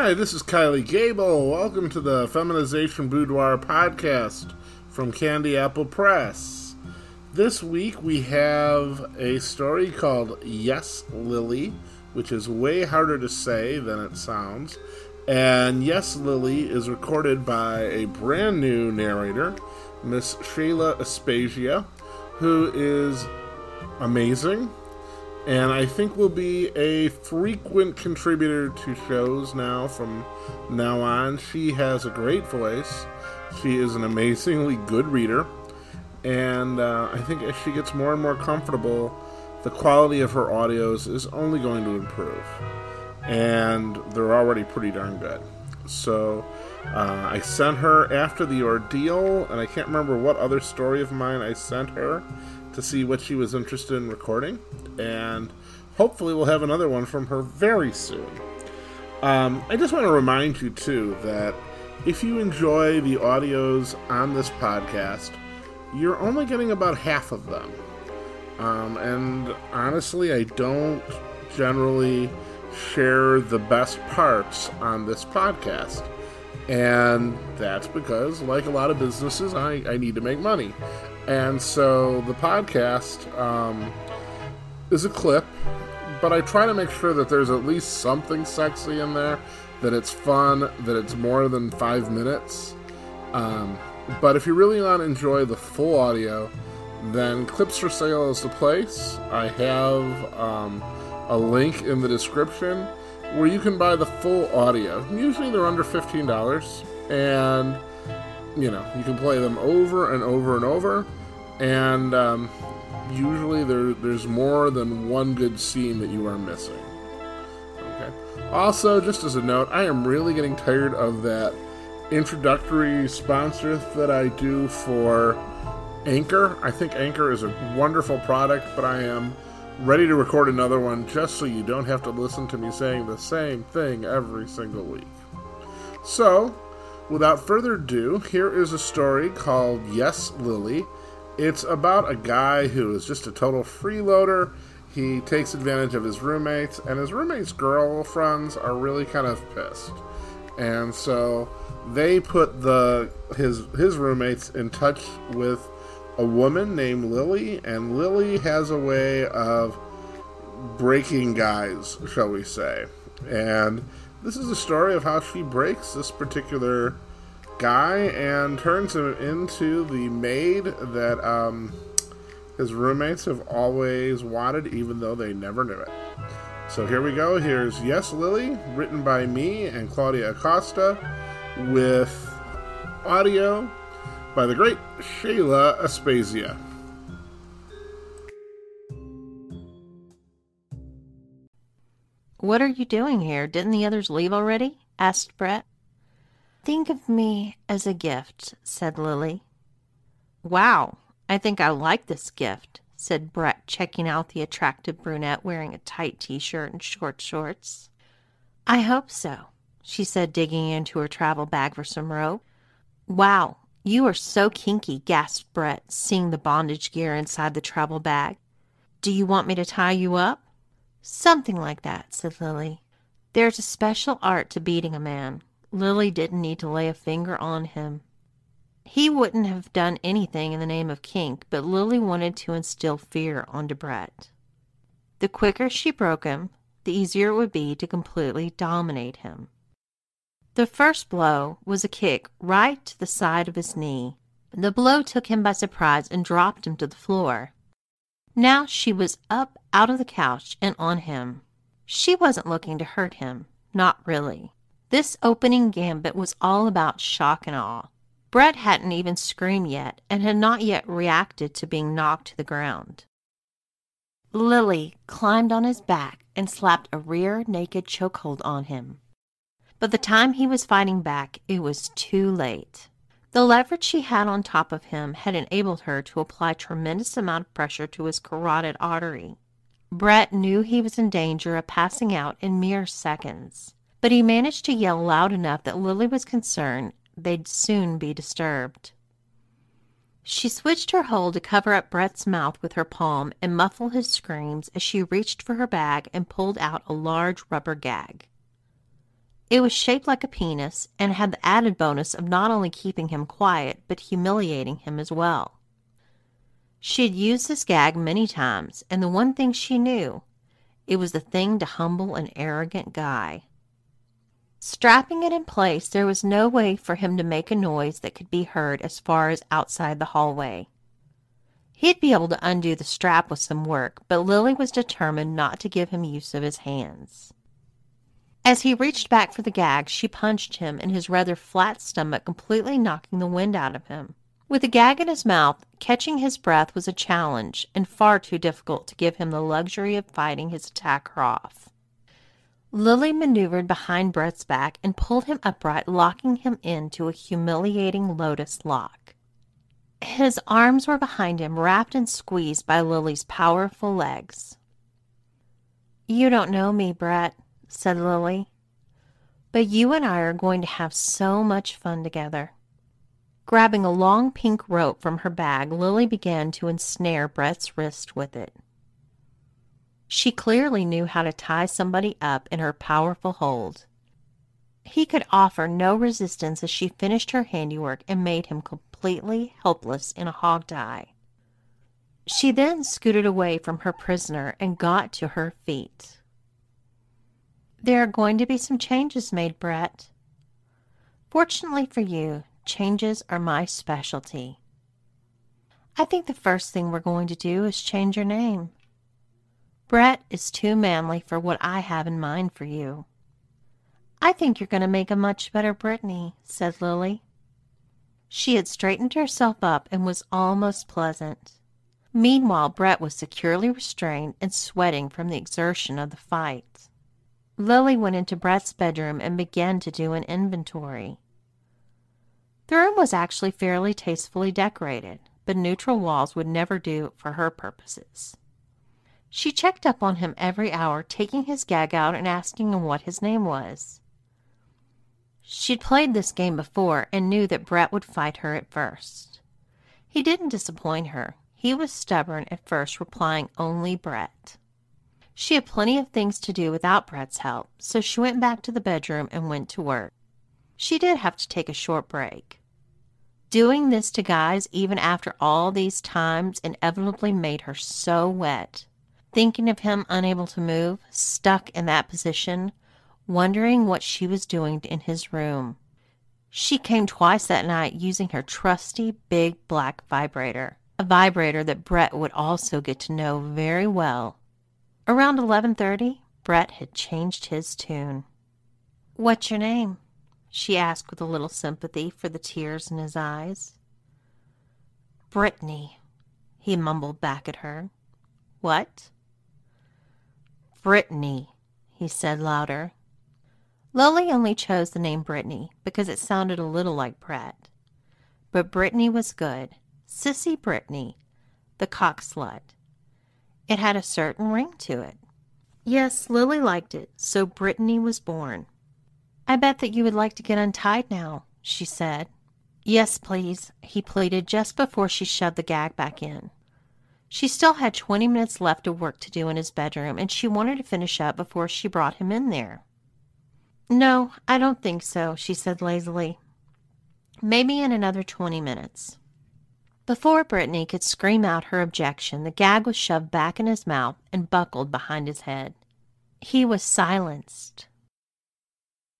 Hi, this is Kylie Gable. Welcome to the Feminization Boudoir Podcast from Candy Apple Press. This week we have a story called Yes, Lilly, which is way harder to say than it sounds. And Yes, Lilly is recorded by a brand new narrator, Miss Shayla Aspasia, who is amazing. And I think will be a frequent contributor to shows now from now on. She has a great voice. She is an amazingly good reader. And I think as she gets more and more comfortable, the quality of her audios is only going to improve. And they're already pretty darn good. So I sent her After the Ordeal, and I can't remember what other story of mine I sent her to see what she was interested in recording, and hopefully we'll have another one from her very soon. I just want to remind you, too, that if you enjoy the audios on this podcast, you're only getting about half of them. And honestly, I don't generally share the best parts on this podcast. And that's because, like a lot of businesses, I need to make money. And so the podcast is a clip, but I try to make sure that there's at least something sexy in there, that it's fun, that it's more than 5 minutes. But if you really want to enjoy the full audio, then Clips for Sale is the place. I have a link in the description where you can buy the full audio. Usually they're under $15, and you know, you can play them over and over and over, and usually there's more than one good scene that you are missing. Okay. Also, just as a note, I am really getting tired of that introductory sponsor that I do for Anchor. I think Anchor is a wonderful product, but I am ready to record another one just so you don't have to listen to me saying the same thing every single week. So, without further ado, here is a story called Yes, Lilly. It's about a guy who is just a total freeloader. He takes advantage of his roommates, and his roommates' girlfriends are really kind of pissed. And so they put his roommates in touch with a woman named Lilly, and Lilly has a way of breaking guys, shall we say. And this is a story of how she breaks this particular guy and turns him into the maid that his roommates have always wanted, even though they never knew it. So here we go. Here's Yes, Lilly, written by me and Claudia Acosta, with audio by the great Shayla Aspasia. What are you doing here? Didn't the others leave already? Asked Brett. Think of me as a gift, said Lilly. Wow, I think I like this gift, said Brett, checking out the attractive brunette wearing a tight t-shirt and short shorts. I hope so, she said, digging into her travel bag for some rope. Wow, you are so kinky, gasped Brett, seeing the bondage gear inside the travel bag. Do you want me to tie you up? Something like that, said Lilly. There's a special art to beating a man. Lilly didn't need to lay a finger on him. He wouldn't have done anything in the name of kink, but Lilly wanted to instill fear onto Brett. The quicker she broke him, the easier it would be to completely dominate him. The first blow was a kick right to the side of his knee. The blow took him by surprise and dropped him to the floor. Now she was up out of the couch and on him. She wasn't looking to hurt him, not really. This opening gambit was all about shock and awe. Brett hadn't even screamed yet and had not yet reacted to being knocked to the ground. Lilly climbed on his back and slapped a rear naked chokehold on him. By the time he was fighting back, it was too late. The leverage she had on top of him had enabled her to apply a tremendous amount of pressure to his carotid artery. Brett knew he was in danger of passing out in mere seconds, but he managed to yell loud enough that Lilly was concerned they'd soon be disturbed. She switched her hold to cover up Brett's mouth with her palm and muffle his screams as she reached for her bag and pulled out a large rubber gag. It was shaped like a penis and had the added bonus of not only keeping him quiet, but humiliating him as well. She had used this gag many times, and the one thing she knew, it was the thing to humble an arrogant guy. Strapping it in place, there was no way for him to make a noise that could be heard as far as outside the hallway. He'd be able to undo the strap with some work, but Lilly was determined not to give him use of his hands. As he reached back for the gag, she punched him in his rather flat stomach, completely knocking the wind out of him. With the gag in his mouth, catching his breath was a challenge and far too difficult to give him the luxury of fighting his attacker off. Lilly maneuvered behind Brett's back and pulled him upright, locking him into a humiliating lotus lock. His arms were behind him, wrapped and squeezed by Lily's powerful legs. "You don't know me, Brett," said Lilly, "but you and I are going to have so much fun together." Grabbing a long pink rope from her bag, Lilly began to ensnare Brett's wrist with it. She clearly knew how to tie somebody up in her powerful hold. He could offer no resistance as she finished her handiwork and made him completely helpless in a hogtie. She then scooted away from her prisoner and got to her feet. "There are going to be some changes made, Brett. Fortunately for you, changes are my specialty. I think the first thing we're going to do is change your name. Brett is too manly for what I have in mind for you." "I think you're going to make a much better Brittany," said Lilly. She had straightened herself up and was almost pleasant. Meanwhile, Brett was securely restrained and sweating from the exertion of the fight. Lilly went into Brett's bedroom and began to do an inventory. The room was actually fairly tastefully decorated, but neutral walls would never do for her purposes. She checked up on him every hour, taking his gag out and asking him what his name was. She'd played this game before and knew that Brett would fight her at first. He didn't disappoint her. He was stubborn at first, replying only Brett. She had plenty of things to do without Brett's help, so she went back to the bedroom and went to work. She did have to take a short break. Doing this to guys even after all these times inevitably made her so wet. Thinking of him unable to move, stuck in that position, wondering what she was doing in his room. She came twice that night using her trusty big black vibrator, a vibrator that Brett would also get to know very well. Around 11:30, Brett had changed his tune. "What's your name?" she asked with a little sympathy for the tears in his eyes. "Brittany," he mumbled back at her. "What?" "Brittany," he said louder. Lilly only chose the name Brittany because it sounded a little like Brett. But Brittany was good. Sissy Brittany, the cock slut. It had a certain ring to it. Yes, Lilly liked it, so Brittany was born. "I bet that you would like to get untied now," she said. "Yes, please," he pleaded just before she shoved the gag back in. She still had 20 minutes left of work to do in his bedroom, and she wanted to finish up before she brought him in there. "No, I don't think so," she said lazily. "Maybe in another 20 minutes. Before Brittany could scream out her objection, the gag was shoved back in his mouth and buckled behind his head. He was silenced.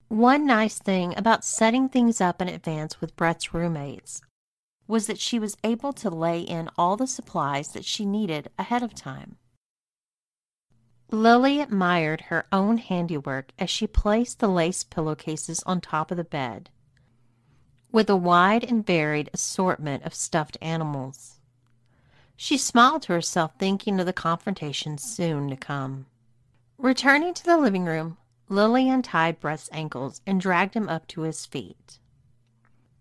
One nice thing about setting things up in advance with Brett's roommates was that she was able to lay in all the supplies that she needed ahead of time. Lilly admired her own handiwork as she placed the lace pillowcases on top of the bed, with a wide and varied assortment of stuffed animals. She smiled to herself, thinking of the confrontation soon to come. Returning to the living room, Lilly untied Brett's ankles and dragged him up to his feet.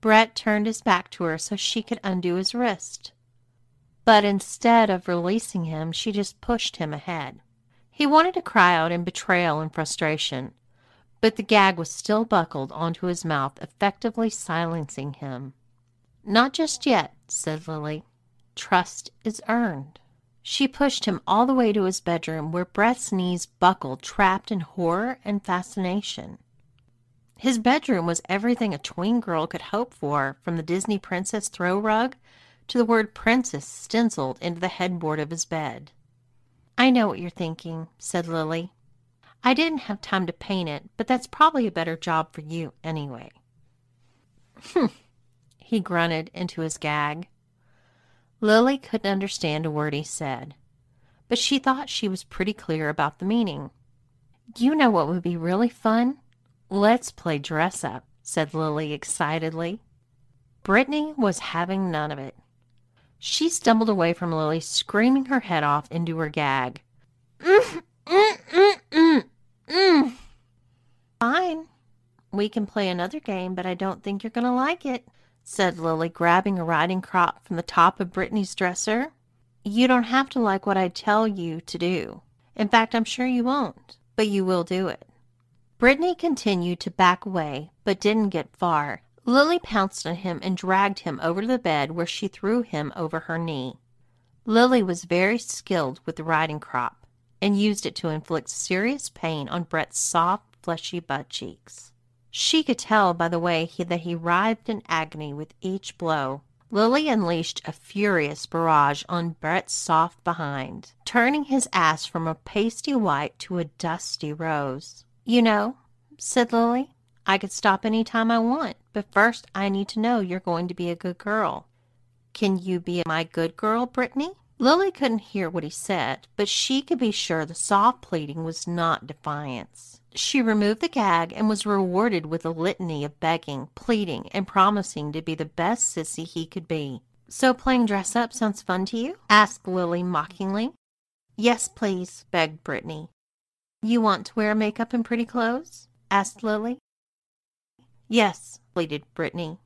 Brett turned his back to her so she could undo his wrist. But instead of releasing him, she just pushed him ahead. He wanted to cry out in betrayal and frustration, but the gag was still buckled onto his mouth, effectively silencing him. "Not just yet," said Lilly. "Trust is earned." She pushed him all the way to his bedroom, where Brett's knees buckled, trapped in horror and fascination. His bedroom was everything a tween girl could hope for, from the Disney princess throw rug to the word princess stenciled into the headboard of his bed. "I know what you're thinking," said Lilly. "I didn't have time to paint it, but that's probably a better job for you anyway." "Humph," he grunted into his gag. Lilly couldn't understand a word he said, but she thought she was pretty clear about the meaning. "You know what would be really fun? Let's play dress-up," said Lilly excitedly. Brittany was having none of it. She stumbled away from Lilly, screaming her head off into her gag. "Fine, we can play another game, but I don't think you're going to like it," said Lilly, grabbing a riding crop from the top of Brittany's dresser. "You don't have to like what I tell you to do. In fact, I'm sure you won't, but you will do it." Brittany continued to back away, but didn't get far. Lilly pounced on him and dragged him over to the bed, where she threw him over her knee. Lilly was very skilled with the riding crop and used it to inflict serious pain on Brett's soft, fleshy butt cheeks. She could tell by the way that he writhed in agony with each blow. Lilly unleashed a furious barrage on Brett's soft behind, turning his ass from a pasty white to a dusty rose. "You know," said Lilly, "I could stop any time I want, but first I need to know you're going to be a good girl. Can you be my good girl, Brittany?" Lilly couldn't hear what he said, but she could be sure the soft pleading was not defiance. She removed the gag and was rewarded with a litany of begging, pleading, and promising to be the best sissy he could be. "So playing dress-up sounds fun to you?" asked Lilly mockingly. "Yes, please," begged Brittany. "You want to wear makeup and pretty clothes?" asked Lilly. "Yes," pleaded Brittany.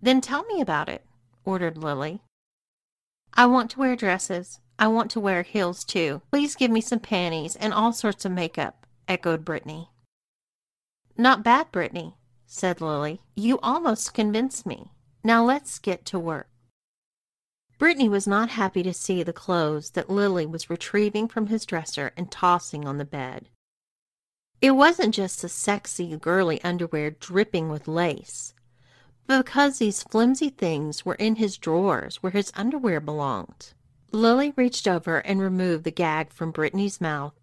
"Then tell me about it," ordered Lilly. "I want to wear dresses. I want to wear heels, too. Please give me some panties and all sorts of makeup," echoed Brittany. "Not bad, Brittany," said Lilly. "You almost convinced me. Now let's get to work." Brittany was not happy to see the clothes that Lilly was retrieving from his dresser and tossing on the bed. It wasn't just the sexy, girly underwear dripping with lace, but because these flimsy things were in his drawers where his underwear belonged. Lilly reached over and removed the gag from Brittany's mouth,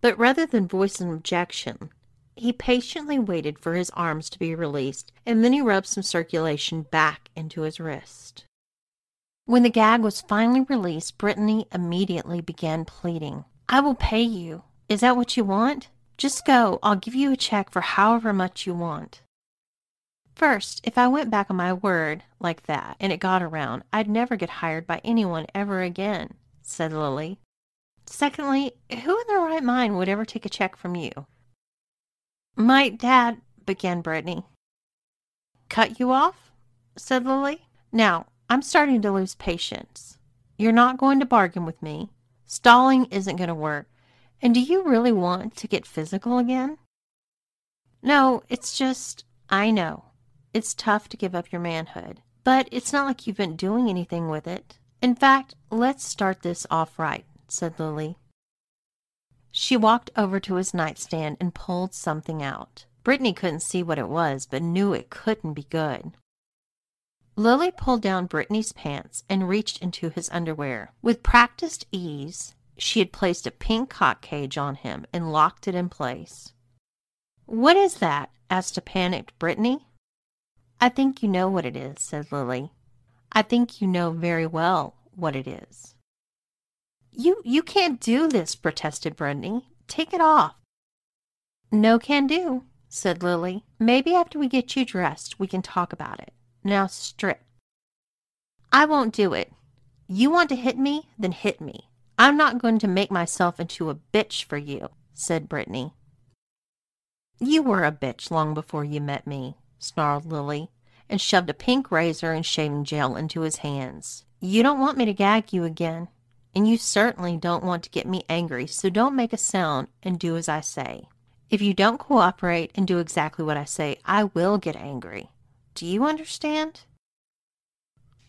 but rather than voice an objection, he patiently waited for his arms to be released, and then he rubbed some circulation back into his wrist. When the gag was finally released, Brittany immediately began pleading. "I will pay you. Is that what you want? Just go. I'll give you a check for however much you want." First, if I went back on my word like that and it got around, I'd never get hired by anyone ever again, said Lilly. Secondly, who in their right mind would ever take a check from you? "My dad," began Brittany. "Cut you off?" said Lilly. "Now, I'm starting to lose patience. You're not going to bargain with me. Stalling isn't going to work. And do you really want to get physical again?" "No, it's just, I know. It's tough to give up your manhood, but it's not like you've been doing anything with it. In fact, let's start this off right," said Lilly. She walked over to his nightstand and pulled something out. Brittany couldn't see what it was, but knew it couldn't be good. Lilly pulled down Brittany's pants and reached into his underwear. With practiced ease, she had placed a pink cock cage on him and locked it in place. "What is that?" asked a panicked Brittany. "I think you know what it is," said Lilly. "I think you know very well what it is." You can't do this," protested Brittany. "Take it off." "No can do," said Lilly. "Maybe after we get you dressed, we can talk about it. Now strip." "I won't do it. You want to hit me? Then hit me. I'm not going to make myself into a bitch for you," said Brittany. "You were a bitch long before you met me," snarled Lilly, and shoved a pink razor and shaving gel into his hands. "You don't want me to gag you again, and you certainly don't want to get me angry, so don't make a sound and do as I say. If you don't cooperate and do exactly what I say, I will get angry. Do you understand?"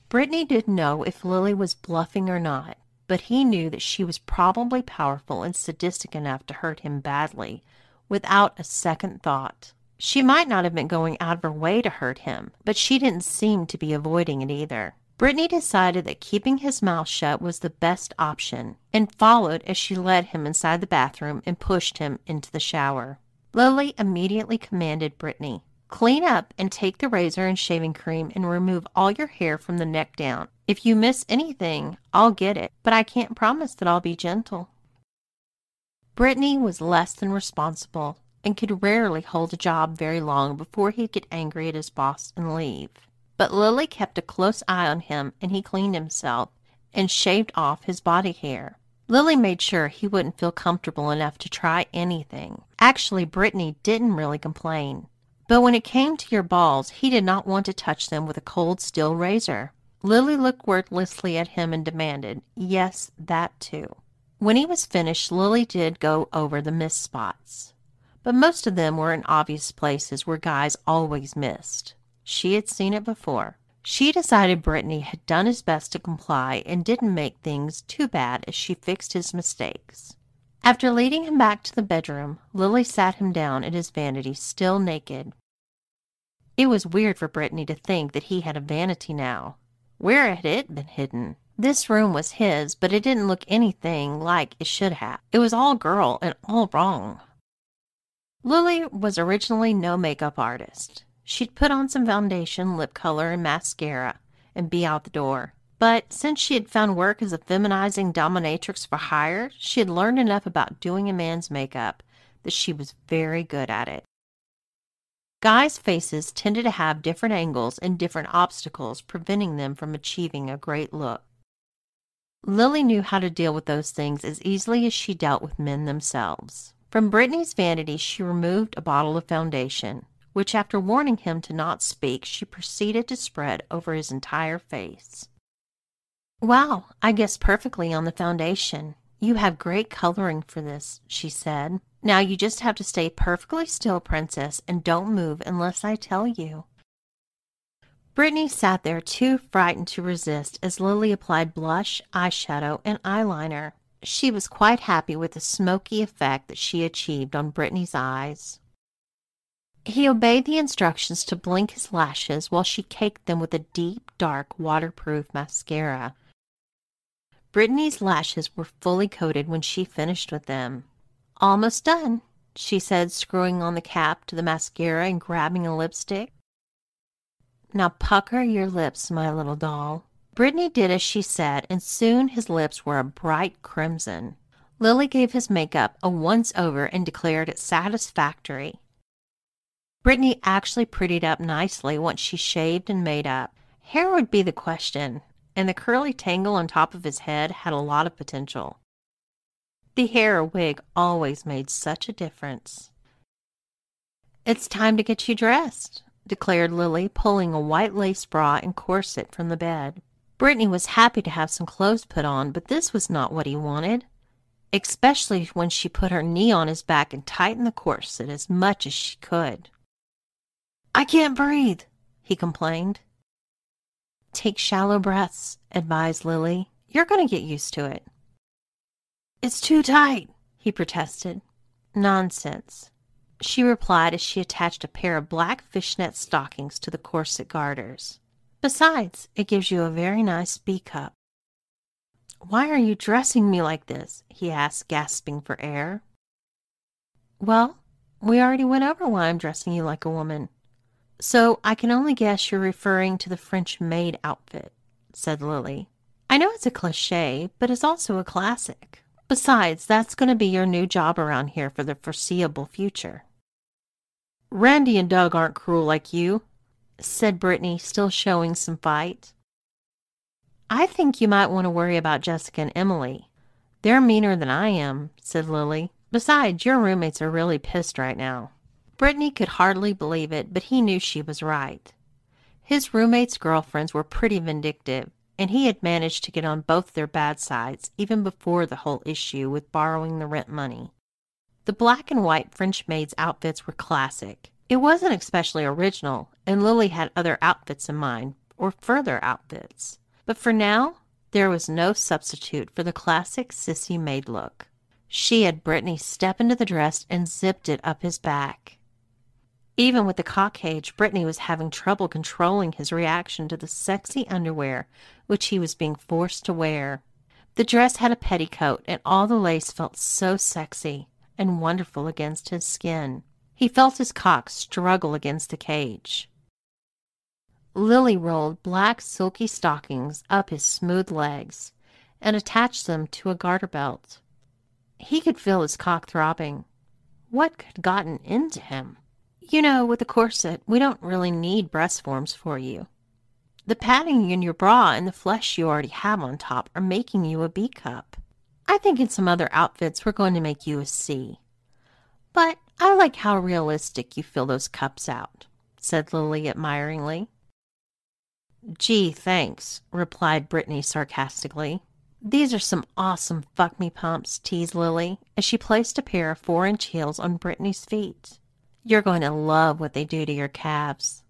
Brittany didn't know if Lilly was bluffing or not, but he knew that she was probably powerful and sadistic enough to hurt him badly without a second thought. She might not have been going out of her way to hurt him, but she didn't seem to be avoiding it either. Brittany decided that keeping his mouth shut was the best option and followed as she led him inside the bathroom and pushed him into the shower. Lilly immediately commanded Brittany, "Clean up and take the razor and shaving cream and remove all your hair from the neck down. If you miss anything, I'll get it, but I can't promise that I'll be gentle." Brittany was less than responsible and could rarely hold a job very long before he'd get angry at his boss and leave. But Lilly kept a close eye on him, and he cleaned himself and shaved off his body hair. Lilly made sure he wouldn't feel comfortable enough to try anything. Actually, Brittany didn't really complain. But when it came to your balls, he did not want to touch them with a cold steel razor. Lilly looked wordlessly at him and demanded, "Yes, that too." When he was finished, Lilly did go over the missed spots, but most of them were in obvious places where guys always missed. She had seen it before. She decided Brittany had done his best to comply and didn't make things too bad as she fixed his mistakes. After leading him back to the bedroom, Lilly sat him down at his vanity, still naked. It was weird for Brittany to think that he had a vanity now. Where had it been hidden? This room was his, but it didn't look anything like it should have. It was all girl and all wrong. Lilly was originally no makeup artist. She'd put on some foundation, lip color, and mascara and be out the door. But since she had found work as a feminizing dominatrix for hire, she had learned enough about doing a man's makeup that she was very good at it. Guys' faces tended to have different angles and different obstacles preventing them from achieving a great look. Lilly knew how to deal with those things as easily as she dealt with men themselves. From Brittany's vanity, she removed a bottle of foundation, which, after warning him to not speak, she proceeded to spread over his entire face. "Wow, I guess perfectly on the foundation. You have great coloring for this," she said. "Now you just have to stay perfectly still, princess, and don't move unless I tell you." Brittany sat there, too frightened to resist, as Lilly applied blush, eyeshadow, and eyeliner. She was quite happy with the smoky effect that she achieved on Brittany's eyes. He obeyed the instructions to blink his lashes while she caked them with a deep, dark, waterproof mascara. Brittany's lashes were fully coated when she finished with them. "Almost done," she said, screwing on the cap to the mascara and grabbing a lipstick. "Now pucker your lips, my little doll." Brittany did as she said, and soon his lips were a bright crimson. Lilly gave his makeup a once-over and declared it satisfactory. Brittany actually prettied up nicely once she shaved and made up. Hair would be the question, and the curly tangle on top of his head had a lot of potential. The hair or wig always made such a difference. "It's time to get you dressed," declared Lilly, pulling a white lace bra and corset from the bed. Brittany was happy to have some clothes put on, but this was not what he wanted, especially when she put her knee on his back and tightened the corset as much as she could. "I can't breathe," he complained. "Take shallow breaths," advised Lilly. "You're going to get used to it." "It's too tight," he protested. "Nonsense," she replied as she attached a pair of black fishnet stockings to the corset garters. "Besides, it gives you a very nice B-cup." "Why are you dressing me like this?" he asked, gasping for air. "Well, we already went over why I'm dressing you like a woman. So I can only guess you're referring to the French maid outfit," said Lilly. "I know it's a cliché, but it's also a classic. Besides, that's going to be your new job around here for the foreseeable future." "Randy and Doug aren't cruel like you," said Brittany, still showing some fight. "I think you might want to worry about Jessica and Emily. They're meaner than I am," said Lilly. "Besides, your roommates are really pissed right now." Brittany could hardly believe it, but he knew she was right. His roommates' girlfriends were pretty vindictive, and he had managed to get on both their bad sides even before the whole issue with borrowing the rent money. The black and white French maid's outfits were classic. It wasn't especially original, and Lilly had other outfits in mind, or further outfits. But for now, there was no substitute for the classic sissy maid look. She had Brittany step into the dress and zipped it up his back. Even with the cock cage, Brittany was having trouble controlling his reaction to the sexy underwear which he was being forced to wear. The dress had a petticoat, and all the lace felt so sexy and wonderful against his skin. He felt his cock struggle against the cage. Lilly rolled black silky stockings up his smooth legs and attached them to a garter belt. He could feel his cock throbbing. What had gotten into him? You know, with a corset, we don't really need breast forms for you. The padding in your bra and the flesh you already have on top are making you a B cup. I think in some other outfits we're going to make you a C. But I like how realistic you fill those cups out, said Lilly admiringly. Gee, thanks, replied Brittany sarcastically. These are some awesome fuck me pumps, teased Lilly, as she placed a pair of 4-inch heels on Brittany's feet. You're going to love what they do to your calves.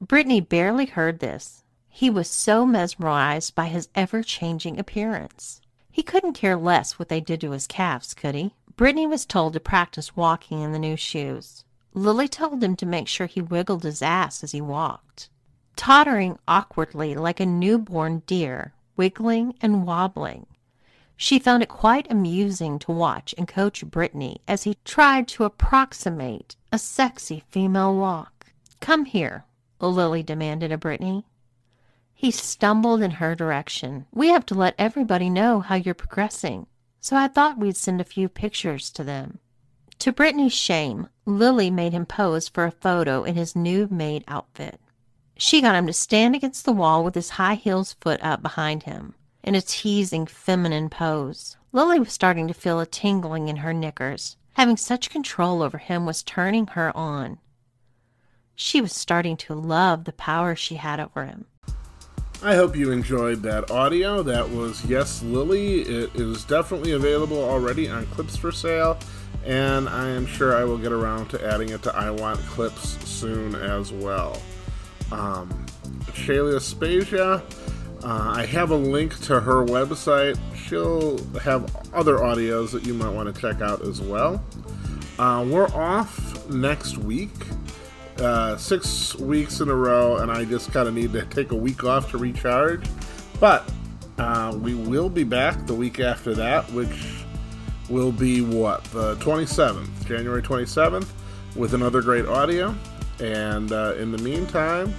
Brittany barely heard this. He was so mesmerized by his ever-changing appearance. He couldn't care less what they did to his calves, could he? Brittany was told to practice walking in the new shoes. Lilly told him to make sure he wiggled his ass as he walked, tottering awkwardly like a newborn deer, wiggling and wobbling. She found it quite amusing to watch and coach Brittany as he tried to approximate a sexy female walk. Come here, Lilly demanded of Brittany. He stumbled in her direction. We have to let everybody know how you're progressing, so I thought we'd send a few pictures to them. To Brittany's shame, Lilly made him pose for a photo in his new maid outfit. She got him to stand against the wall with his high heels foot up behind him, in a teasing feminine pose. Lilly was starting to feel a tingling in her knickers. Having such control over him was turning her on. She was starting to love the power she had over him. I hope you enjoyed that audio. That was Yes, Lilly. It is definitely available already on Clips for Sale, and I am sure I will get around to adding it to IWantClips soon as well. Shayla Aspasia, I have a link to her website. She'll have other audios that you might want to check out as well. We're off next week, 6 weeks in a row, and I just kind of need to take a week off to recharge, but we will be back the week after that, which will be what, the 27th, January 27th, with another great audio. And in the meantime,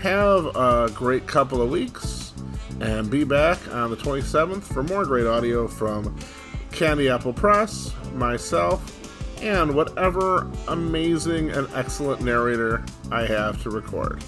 have a great couple of weeks and be back on the 27th for more great audio from Candy Apple Press, myself, and whatever amazing and excellent narrator I have to record.